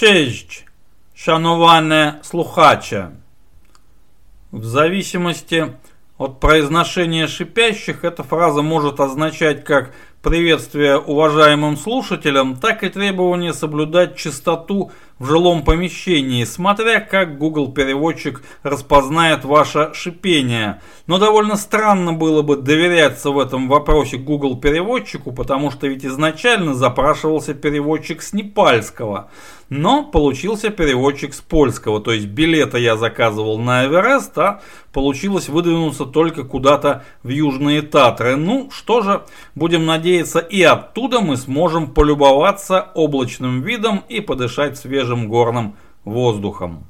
Честь, шановане слухаче. В зависимости от произношения шипящих, эта фраза может означать как приветствие уважаемым слушателям, так и требование соблюдать чистоту в жилом помещении, смотря как Google-переводчик распознает ваше шипение. Но довольно странно было бы доверяться в этом вопросе Google-переводчику, потому что ведь изначально запрашивался переводчик с непальского, но получился переводчик с польского. То есть билеты я заказывал на Эверест, а получилось выдвинуться только куда-то в Южные Татры. Ну что же, будем надеяться, и оттуда мы сможем полюбоваться облачным видом и подышать свежим горным воздухом.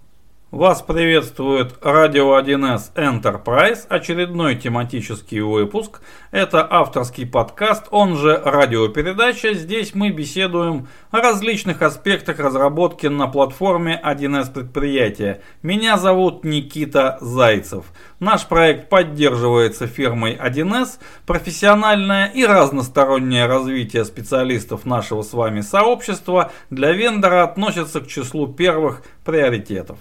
Вас приветствует Радио 1С Энтерпрайз, очередной тематический выпуск. Это авторский подкаст, он же радиопередача. Здесь мы беседуем о различных аспектах разработки на платформе 1С-предприятия. Меня зовут Никита Зайцев. Наш проект поддерживается фирмой 1С. Профессиональное и разностороннее развитие специалистов нашего с вами сообщества для вендора относится к числу первых приоритетов.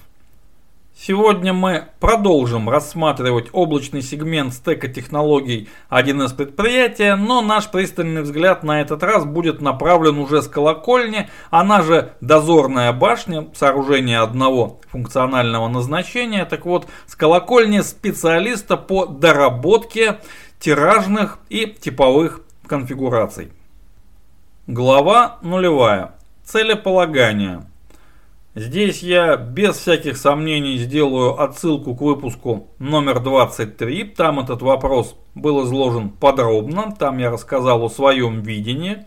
Сегодня мы продолжим рассматривать облачный сегмент стека технологий 1С-предприятия, но наш пристальный взгляд на этот раз будет направлен уже с колокольни, она же дозорная башня, сооружение одного функционального назначения, так вот, с колокольни специалиста по доработке тиражных и типовых конфигураций. Глава 0. Целеполагание. Здесь я без всяких сомнений сделаю отсылку к выпуску номер 23, там этот вопрос был изложен подробно, там я рассказал о своем видении,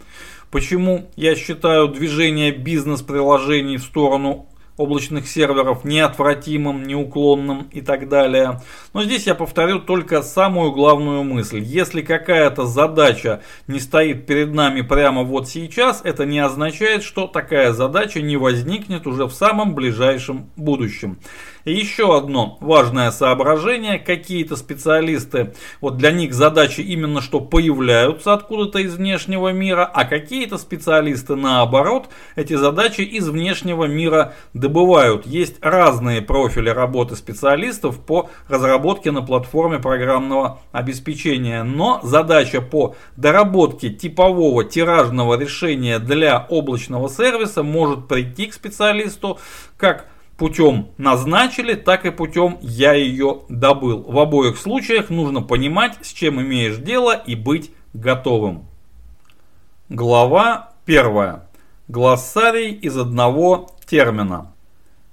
почему я считаю движение бизнес-приложений в сторону облачных серверов неотвратимым, неуклонным и так далее. Но здесь я повторю только самую главную мысль. Если какая-то задача не стоит перед нами прямо вот сейчас, это не означает, что такая задача не возникнет уже в самом ближайшем будущем. И еще одно важное соображение. Какие-то специалисты, вот для них задачи именно что появляются откуда-то из внешнего мира, а какие-то специалисты наоборот эти задачи из внешнего мира добывают. Есть разные профили работы специалистов по разработке на платформе программного обеспечения, но задача по доработке типового тиражного решения для облачного сервиса может прийти к специалисту как путем назначили, так и путем я ее добыл. В обоих случаях нужно понимать, с чем имеешь дело, и быть готовым. Глава 1. Глоссарий из одного термина.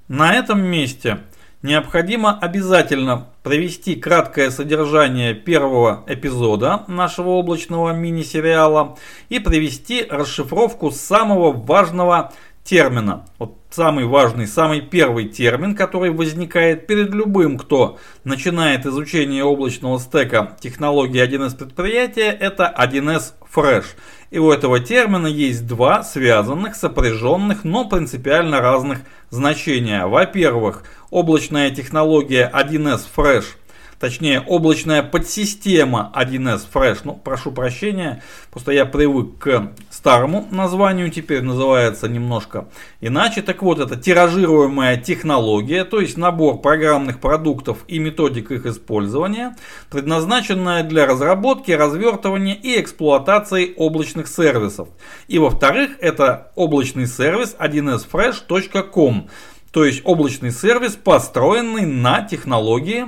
На этом месте необходимо обязательно привести краткое содержание первого эпизода нашего облачного мини-сериала и привести расшифровку самого важного термина. Вот самый важный, самый первый термин, который возникает перед любым, кто начинает изучение облачного стека технологии 1С-предприятия, это 1С-Fresh. И у этого термина есть два связанных, сопряженных, но принципиально разных значения. Во-первых, облачная технология 1С-Fresh, точнее, облачная подсистема 1С-Fresh, прошу прощения, просто я привык к старому названию, теперь называется немножко иначе. Так вот, это тиражируемая технология, то есть набор программных продуктов и методик их использования, предназначенная для разработки, развертывания и эксплуатации облачных сервисов. И во-вторых, это облачный сервис 1sfresh.com, то есть облачный сервис, построенный на технологии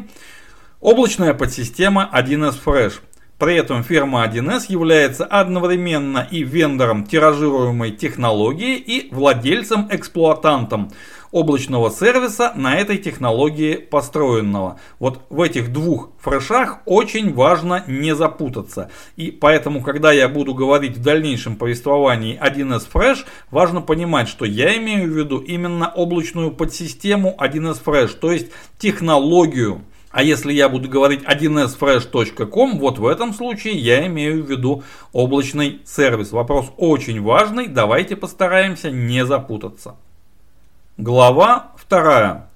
облачная подсистема 1С-Fresh. При этом фирма 1С является одновременно и вендором тиражируемой технологии, и владельцем-эксплуатантом облачного сервиса на этой технологии построенного. Вот в этих двух фрешах очень важно не запутаться. И поэтому, когда я буду говорить в дальнейшем повествовании 1С-Fresh, важно понимать, что я имею в виду именно облачную подсистему 1С-Fresh, то есть технологию. А если я буду говорить 1sfresh.com, вот в этом случае я имею в виду облачный сервис. Вопрос очень важный, давайте постараемся не запутаться. Глава 2.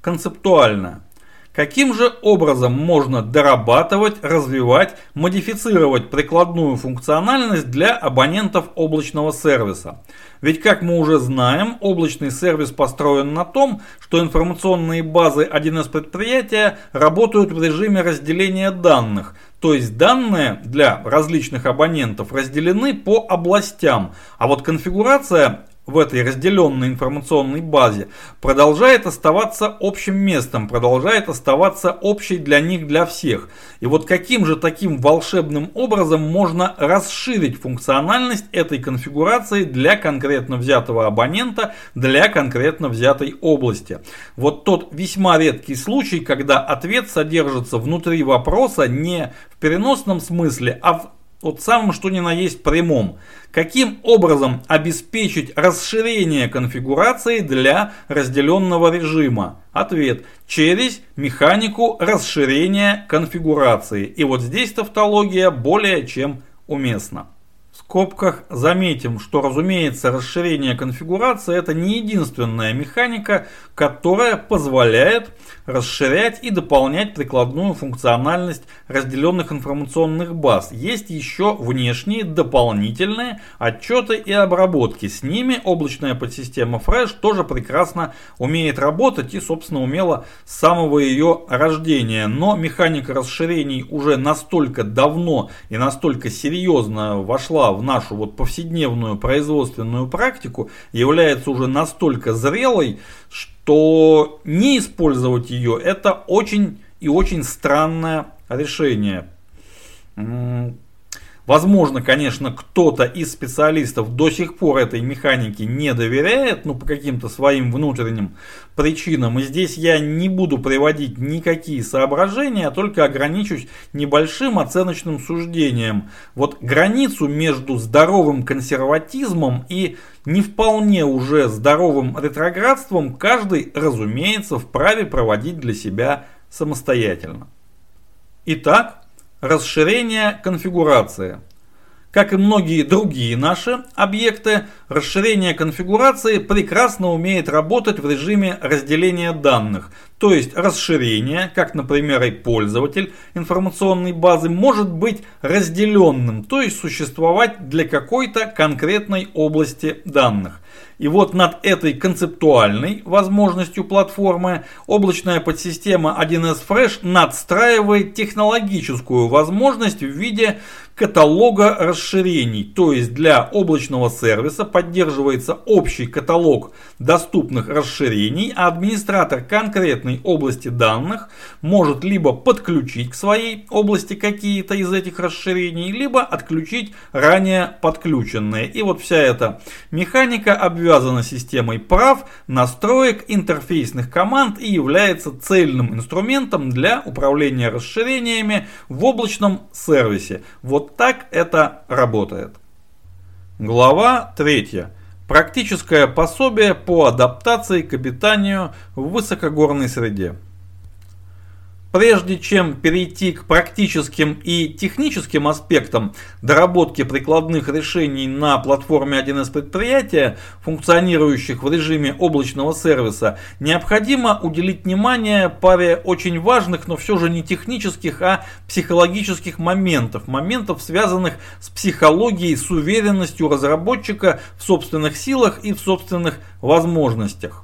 Концептуальная. Каким же образом можно дорабатывать, развивать, модифицировать прикладную функциональность для абонентов облачного сервиса? Ведь, как мы уже знаем, облачный сервис построен на том, что информационные базы 1С-предприятия работают в режиме разделения данных. То есть данные для различных абонентов разделены по областям, а вот конфигурация в этой разделенной информационной базе продолжает оставаться общим местом, продолжает оставаться общей для них, для всех. И вот каким же таким волшебным образом можно расширить функциональность этой конфигурации для конкретно взятого абонента, для конкретно взятой области? Вот тот весьма редкий случай, когда ответ содержится внутри вопроса не в переносном смысле, а в вот самым что ни на есть прямом. Каким образом обеспечить расширение конфигурации для разделенного режима? Ответ: через механику расширения конфигурации. И вот здесь тавтология более чем уместна. В скобках заметим, что, разумеется, расширение конфигурации — это не единственная механика, которая позволяет расширять и дополнять прикладную функциональность разделенных информационных баз. Есть еще внешние дополнительные отчеты и обработки. С ними облачная подсистема Fresh тоже прекрасно умеет работать и, собственно, умела с самого ее рождения. Но механика расширений уже настолько давно и настолько серьезно вошла в нашу повседневную производственную практику, является уже настолько зрелой, что не использовать ее — это очень и очень странное решение. Возможно, конечно, кто-то из специалистов до сих пор этой механике не доверяет, по каким-то своим внутренним причинам. И здесь я не буду приводить никакие соображения, а только ограничусь небольшим оценочным суждением. Вот границу между здоровым консерватизмом и не вполне уже здоровым ретроградством каждый, разумеется, вправе проводить для себя самостоятельно. Итак, расширение конфигурации. Как и многие другие наши объекты, расширение конфигурации прекрасно умеет работать в режиме разделения данных. То есть расширение, как, например, и пользователь информационной базы, может быть разделенным, то есть существовать для какой-то конкретной области данных. И вот над этой концептуальной возможностью платформы облачная подсистема 1С-Fresh надстраивает технологическую возможность в виде каталога расширений. То есть для облачного сервиса поддерживается общий каталог доступных расширений, а администратор конкретной области данных может либо подключить к своей области какие-то из этих расширений, либо отключить ранее подключенные. И вот вся эта механика обвязана системой прав, настроек, интерфейсных команд и является цельным инструментом для управления расширениями в облачном сервисе. Вот так это работает. Глава 3. Практическое пособие по адаптации к обитанию в высокогорной среде. Прежде чем перейти к практическим и техническим аспектам доработки прикладных решений на платформе 1С-предприятия, функционирующих в режиме облачного сервиса, необходимо уделить внимание паре очень важных, но все же не технических, а психологических моментов. Моментов, связанных с психологией, с уверенностью разработчика в собственных силах и в собственных возможностях.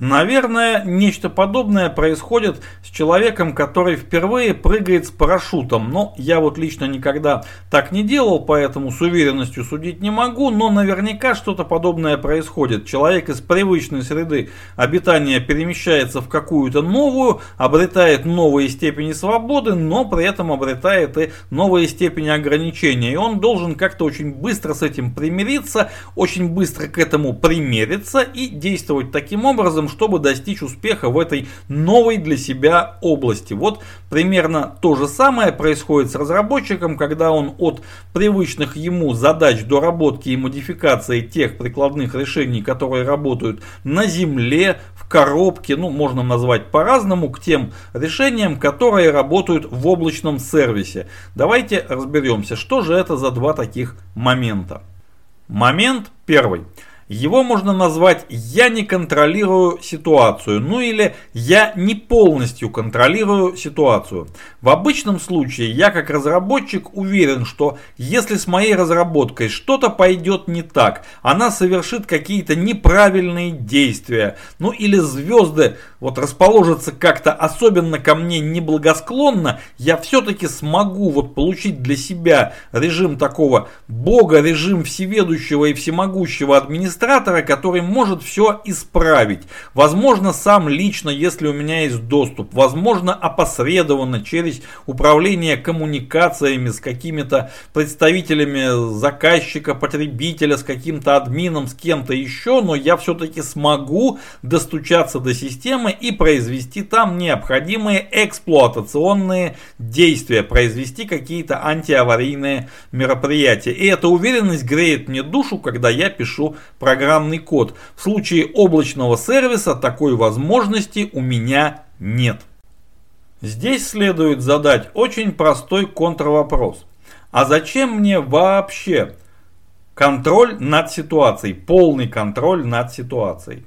Наверное, нечто подобное происходит с человеком, который впервые прыгает с парашютом. Но я лично никогда так не делал, поэтому с уверенностью судить не могу, но наверняка что-то подобное происходит. Человек из привычной среды обитания перемещается в какую-то новую, обретает новые степени свободы, но при этом обретает и новые степени ограничения. И он должен как-то очень быстро с этим примириться, очень быстро к этому примериться и действовать таким образом, чтобы достичь успеха в этой новой для себя области. Вот примерно то же самое происходит с разработчиком, когда он от привычных ему задач доработки и модификации тех прикладных решений, которые работают на земле, в коробке, можно назвать по-разному, к тем решениям, которые работают в облачном сервисе. Давайте разберемся, что же это за два таких момента. Момент первый. Его можно назвать «я не контролирую ситуацию», ну или «я не полностью контролирую ситуацию». В обычном случае я как разработчик уверен, что если с моей разработкой что-то пойдет не так, она совершит какие-то неправильные действия, ну или звезды вот расположатся как-то особенно ко мне неблагосклонно, я все-таки смогу вот получить для себя режим такого бога, режим всеведущего и всемогущего администратора, который может все исправить. Возможно, сам лично, если у меня есть доступ. Возможно, опосредованно через управление коммуникациями с какими-то представителями заказчика, потребителя, с каким-то админом, с кем-то еще. Но я все-таки смогу достучаться до системы и произвести там необходимые эксплуатационные действия, произвести какие-то антиаварийные мероприятия. И эта уверенность греет мне душу, когда я пишу программный код. В случае облачного сервиса такой возможности у меня нет. Здесь следует задать очень простой контрвопрос. А зачем мне вообще контроль над ситуацией, полный контроль над ситуацией?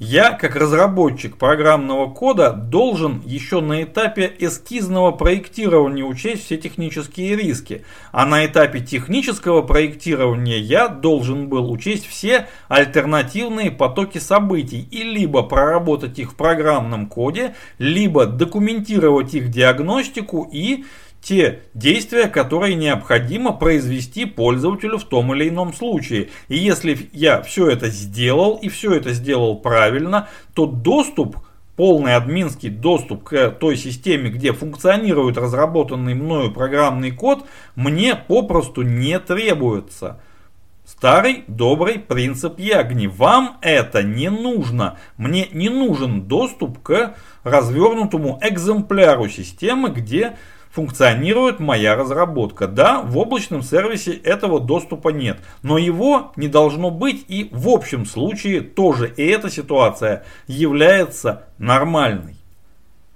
Я, как разработчик программного кода, должен еще на этапе эскизного проектирования учесть все технические риски. А на этапе технического проектирования я должен был учесть все альтернативные потоки событий. И либо проработать их в программном коде, либо документировать их диагностику и те действия, которые необходимо произвести пользователю в том или ином случае. И если я все это сделал, и все это сделал правильно, то доступ, полный админский доступ к той системе, где функционирует разработанный мною программный код, мне попросту не требуется. Старый добрый принцип Ягни. Вам это не нужно. Мне не нужен доступ к развернутому экземпляру системы, где функционирует моя разработка. Да, в облачном сервисе этого доступа нет, но его не должно быть и в общем случае тоже. И эта ситуация является нормальной.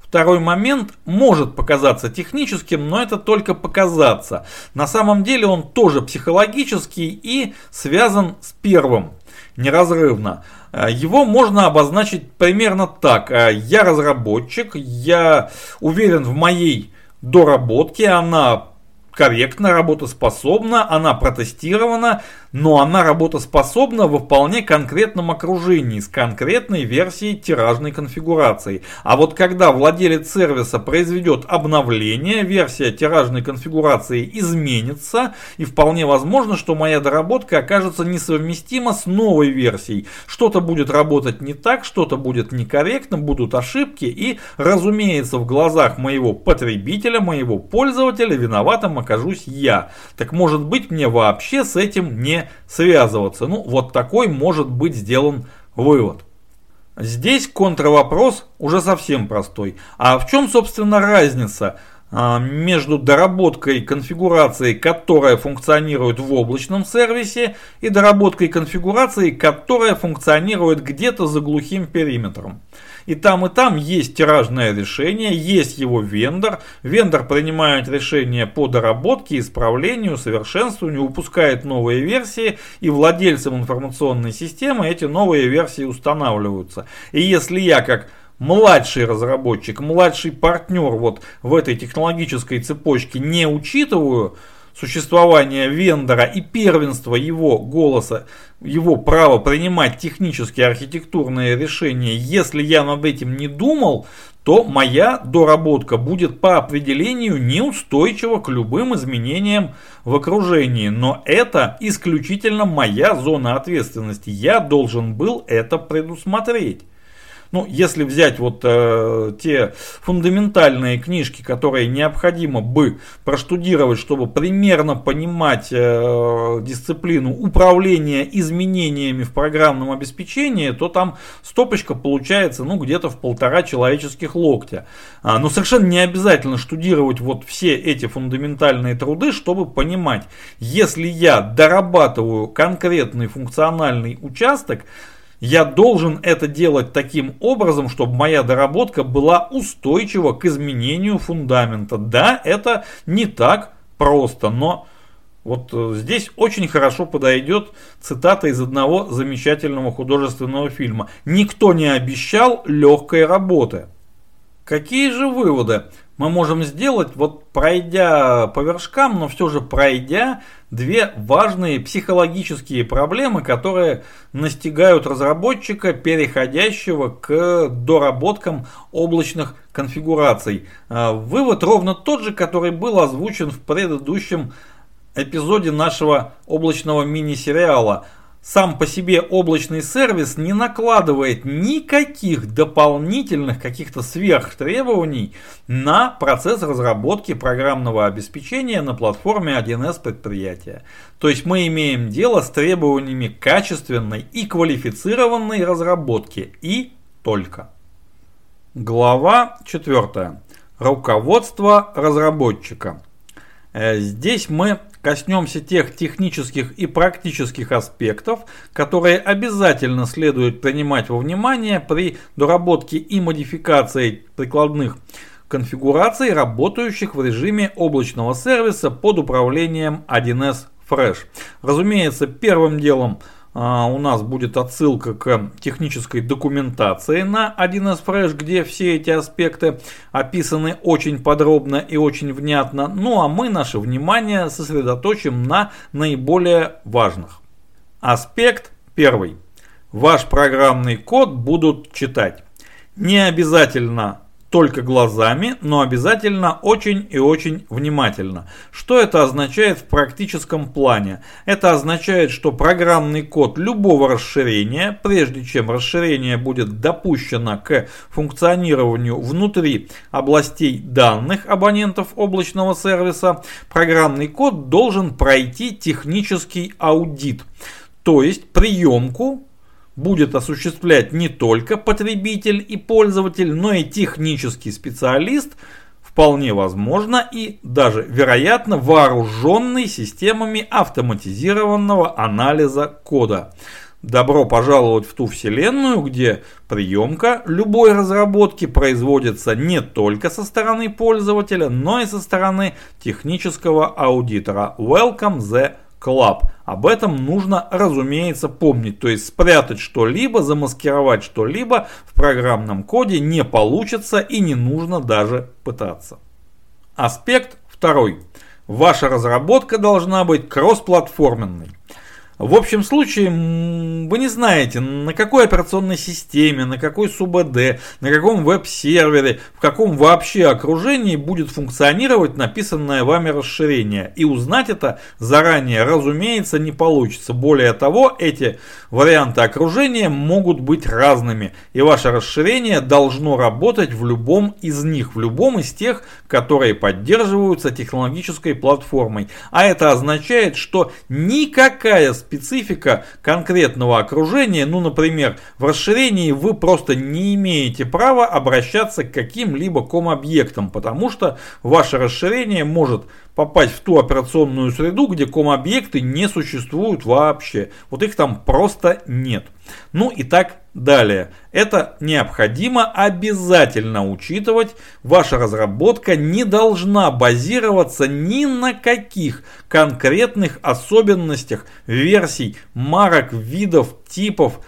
Второй момент может показаться техническим, но это только показаться. На самом деле он тоже психологический и связан с первым неразрывно. Его можно обозначить примерно так. Я разработчик, я уверен в моей доработки, она корректна, работоспособна, она протестирована, но она работоспособна во вполне конкретном окружении, с конкретной версией тиражной конфигурации. А вот когда владелец сервиса произведет обновление, версия тиражной конфигурации изменится, и вполне возможно, что моя доработка окажется несовместима с новой версией. Что-то будет работать не так, что-то будет некорректно, будут ошибки, и, разумеется, в глазах моего потребителя, моего пользователя виноватым окажусь я. Так может быть, мне вообще с этим не связываться? Ну, вот такой может быть сделан вывод. Здесь контрвопрос уже совсем простой. А в чем, собственно, разница между доработкой конфигурации, которая функционирует в облачном сервисе, и доработкой конфигурации, которая функционирует где-то за глухим периметром? И там есть тиражное решение, есть его вендор. Вендор принимает решение по доработке, исправлению, совершенствованию, выпускает новые версии, и владельцам информационной системы эти новые версии устанавливаются. И если я как младший разработчик, младший партнер вот в этой технологической цепочке не учитываю существование вендора и первенство его голоса, его право принимать технические архитектурные решения, если я над этим не думал, то моя доработка будет по определению неустойчива к любым изменениям в окружении. Но это исключительно моя зона ответственности. Я должен был это предусмотреть. Ну, если взять вот те фундаментальные книжки, которые необходимо бы проштудировать, чтобы примерно понимать дисциплину управления изменениями в программном обеспечении, то там стопочка получается, ну, где-то в 1,5 человеческих локтя. Но совершенно не обязательно штудировать вот все эти фундаментальные труды, чтобы понимать, если я дорабатываю конкретный функциональный участок, я должен это делать таким образом, чтобы моя доработка была устойчива к изменению фундамента. Да, это не так просто, но Вот здесь очень хорошо подойдет цитата из одного замечательного художественного фильма. «Никто не обещал легкой работы». Какие же выводы мы можем сделать, вот пройдя по вершкам, но все же пройдя две важные психологические проблемы, которые настигают разработчика, переходящего к доработкам облачных конфигураций. Вывод ровно тот же, который был озвучен в предыдущем эпизоде нашего облачного мини-сериала. Сам по себе облачный сервис не накладывает никаких дополнительных каких-то сверхтребований на процесс разработки программного обеспечения на платформе 1С-предприятия. То есть мы имеем дело с требованиями качественной и квалифицированной разработки. И только. Глава 4. Руководство разработчика. Здесь мы коснемся тех технических и практических аспектов, которые обязательно следует принимать во внимание при доработке и модификации прикладных конфигураций, работающих в режиме облачного сервиса под управлением 1С-Fresh. Разумеется, первым делом у нас будет отсылка к технической документации на 1С-Fresh, где все эти аспекты описаны очень подробно и очень внятно. Ну а мы наше внимание сосредоточим на наиболее важных. Аспект 1. Ваш программный код будут читать. Не обязательно только глазами, но обязательно очень и очень внимательно. Что это означает в практическом плане? Это означает, что программный код любого расширения, прежде чем расширение будет допущено к функционированию внутри областей данных абонентов облачного сервиса, программный код должен пройти технический аудит, то есть приемку будет осуществлять не только потребитель и пользователь, но и технический специалист, вполне возможно и даже вероятно вооруженный системами автоматизированного анализа кода. Добро пожаловать в ту вселенную, где приемка любой разработки производится не только со стороны пользователя, но и со стороны технического аудитора. Welcome the Club. Об этом нужно, разумеется, помнить. То есть спрятать что-либо, замаскировать что-либо в программном коде не получится и не нужно даже пытаться. Аспект 2. Ваша разработка должна быть кроссплатформенной. В общем случае, вы не знаете, на какой операционной системе, на какой СУБД, на каком веб-сервере, в каком вообще окружении будет функционировать написанное вами расширение. И узнать это заранее, разумеется, не получится. Более того, эти варианты окружения могут быть разными. И ваше расширение должно работать в любом из них, в любом из тех, которые поддерживаются технологической платформой. А это означает, что никакая специфика конкретного окружения, ну, например, в расширении вы просто не имеете права обращаться к каким-либо ком-объектам, потому что ваше расширение может попасть в ту операционную среду, где ком-объекты не существуют вообще. Вот их там просто нет. Ну и так далее. Это необходимо обязательно учитывать. Ваша разработка не должна базироваться ни на каких конкретных особенностях версий, марок, видов, типов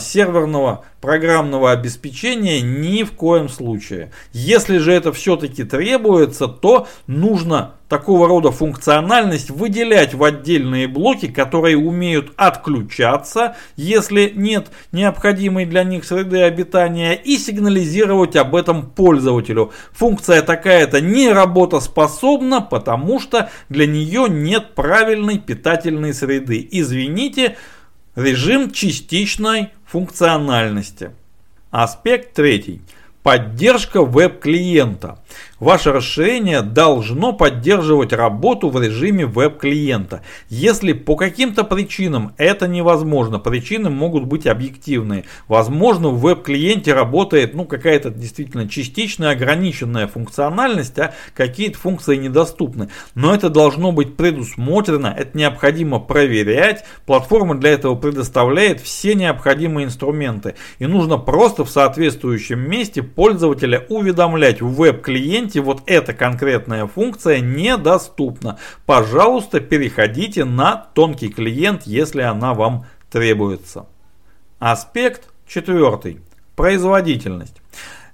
серверного программного обеспечения ни в коем случае. Если же это все-таки требуется, то нужно такого рода функциональность выделять в отдельные блоки, которые умеют отключаться, если нет необходимой для них среды обитания, и сигнализировать об этом пользователю. Функция такая-то не работоспособна, потому что для нее нет правильной питательной среды. Извините, режим частичной функциональности. Аспект 3. Поддержка веб-клиента. Ваше расширение должно поддерживать работу в режиме веб-клиента. Если по каким-то причинам это невозможно, причины могут быть объективные. Возможно, в веб-клиенте работает какая-то действительно частичная ограниченная функциональность, а какие-то функции недоступны. Но это должно быть предусмотрено, это необходимо проверять. Платформа для этого предоставляет все необходимые инструменты. И нужно просто в соответствующем месте пользователя уведомлять в веб-клиенте Извините, вот эта конкретная функция недоступна. Пожалуйста, переходите на тонкий клиент, если она вам требуется. Аспект 4. Производительность.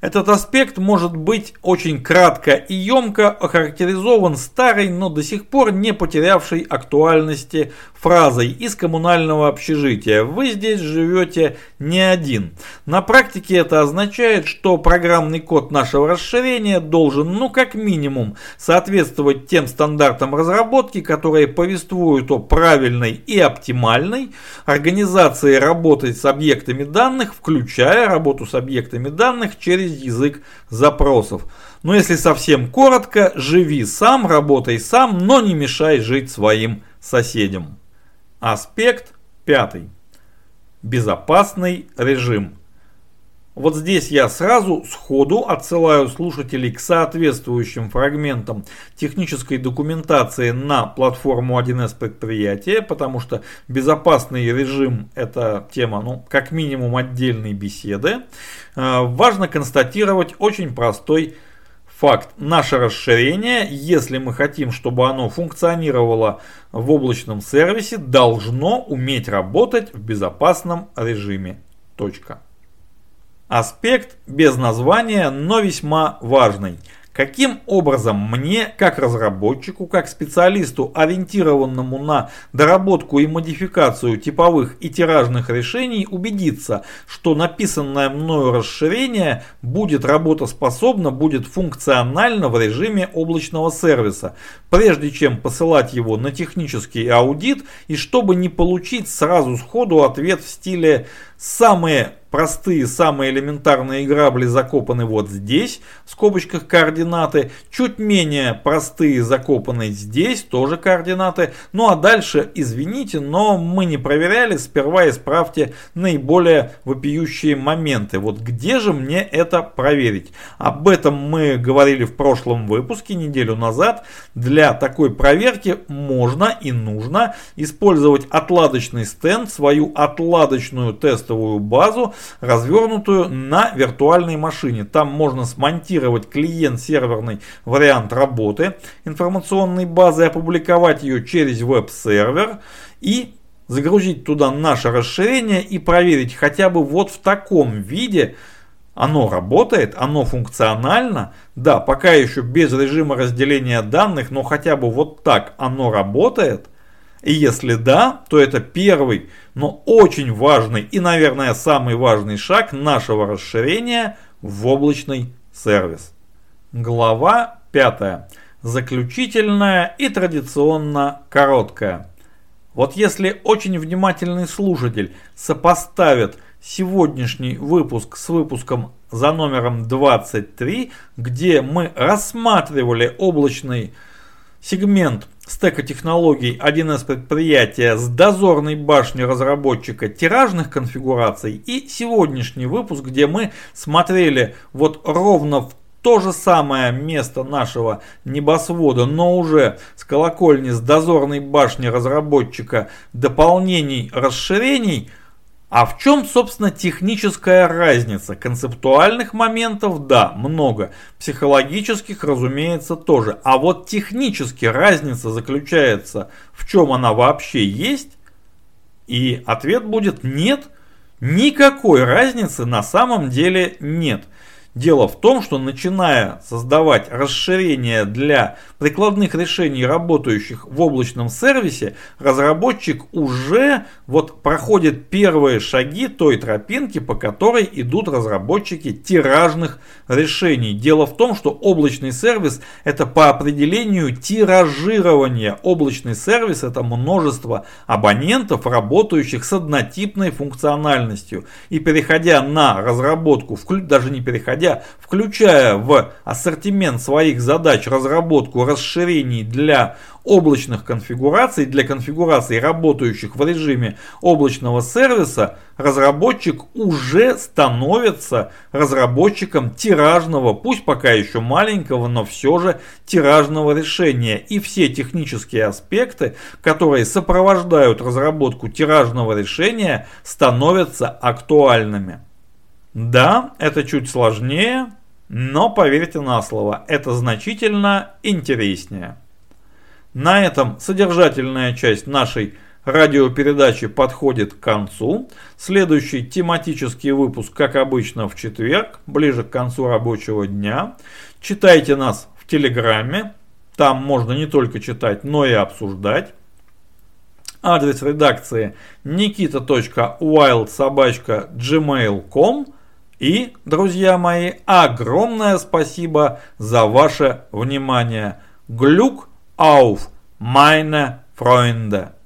Этот аспект может быть очень кратко и емко охарактеризован старой, но до сих пор не потерявшей актуальности фразой из коммунального общежития: «Вы здесь живете не один». На практике это означает, что программный код нашего расширения должен, как минимум, соответствовать тем стандартам разработки, которые повествуют о правильной и оптимальной организации работы с объектами данных, включая работу с объектами данных через язык запросов. Но если совсем коротко, живи сам, работай сам, но не мешай жить своим соседям. Аспект 5. Безопасный режим. Вот здесь я сразу сходу отсылаю слушателей к соответствующим фрагментам технической документации на платформу 1С-предприятия, потому что безопасный режим — это тема, как минимум, отдельной беседы. Важно констатировать очень простой факт. Наше расширение, если мы хотим, чтобы оно функционировало в облачном сервисе, должно уметь работать в безопасном режиме. Точка. Аспект без названия, но весьма важный. Каким образом мне, как разработчику, как специалисту, ориентированному на доработку и модификацию типовых и тиражных решений, убедиться, что написанное мною расширение будет работоспособно, будет функционально в режиме облачного сервиса, прежде чем посылать его на технический аудит, и чтобы не получить сразу сходу ответ в стиле: самые простые, самые элементарные грабли закопаны вот здесь, в скобочках координаты, чуть менее простые закопаны здесь, тоже координаты, а дальше, извините, но мы не проверяли, сперва исправьте наиболее вопиющие моменты. Вот где же мне это проверить? Об этом мы говорили в прошлом выпуске, неделю назад. Для такой проверки можно и нужно использовать отладочный стенд, свою отладочную тестовую базу, развернутую на виртуальной машине. Там можно смонтировать клиент-серверный вариант работы информационной базы, опубликовать ее через веб-сервер и загрузить туда наше расширение и проверить хотя бы вот в таком виде. Оно работает, оно функционально, да, пока еще без режима разделения данных, но хотя бы вот так оно работает. И если да, то это первый, но очень важный и, наверное, самый важный шаг нашего расширения в облачный сервис. Глава 5. Заключительная и традиционно короткая. Вот если очень внимательный слушатель сопоставит сегодняшний выпуск с выпуском за номером 23, где мы рассматривали облачный сегмент стека технологий 1С-предприятия с дозорной башней разработчика тиражных конфигураций, и сегодняшний выпуск, где мы смотрели вот ровно в то же самое место нашего небосвода, но уже с колокольни, с дозорной башни разработчика дополнений, расширений. А в чем, собственно, техническая разница? Концептуальных моментов, да, много. Психологических, разумеется, тоже. А вот технически разница заключается, в чем она вообще есть? И ответ будет нет. Никакой разницы на самом деле нет. Дело в том, что начиная создавать расширение для прикладных решений, работающих в облачном сервисе, разработчик уже проходит первые шаги той тропинки, по которой идут разработчики тиражных решений. Дело в том, что облачный сервис — это по определению тиражирование. Облачный сервис — это множество абонентов, работающих с однотипной функциональностью. И переходя на разработку, даже не переходя, включая в ассортимент своих задач разработку расширений для облачных конфигураций, для конфигураций, работающих в режиме облачного сервиса, разработчик уже становится разработчиком тиражного, пусть пока еще маленького, но все же тиражного решения. И все технические аспекты, которые сопровождают разработку тиражного решения, становятся актуальными. Да, это чуть сложнее, Но поверьте на слово, это значительно интереснее. На этом содержательная часть нашей радиопередачи подходит к концу. Следующий тематический выпуск, как обычно, в четверг, ближе к концу рабочего дня. Читайте нас в Телеграме, там можно не только читать, но и обсуждать. Адрес редакции nikita.wild@gmail.com. И, друзья мои, огромное спасибо за ваше внимание. Glück auf, meine Freunde!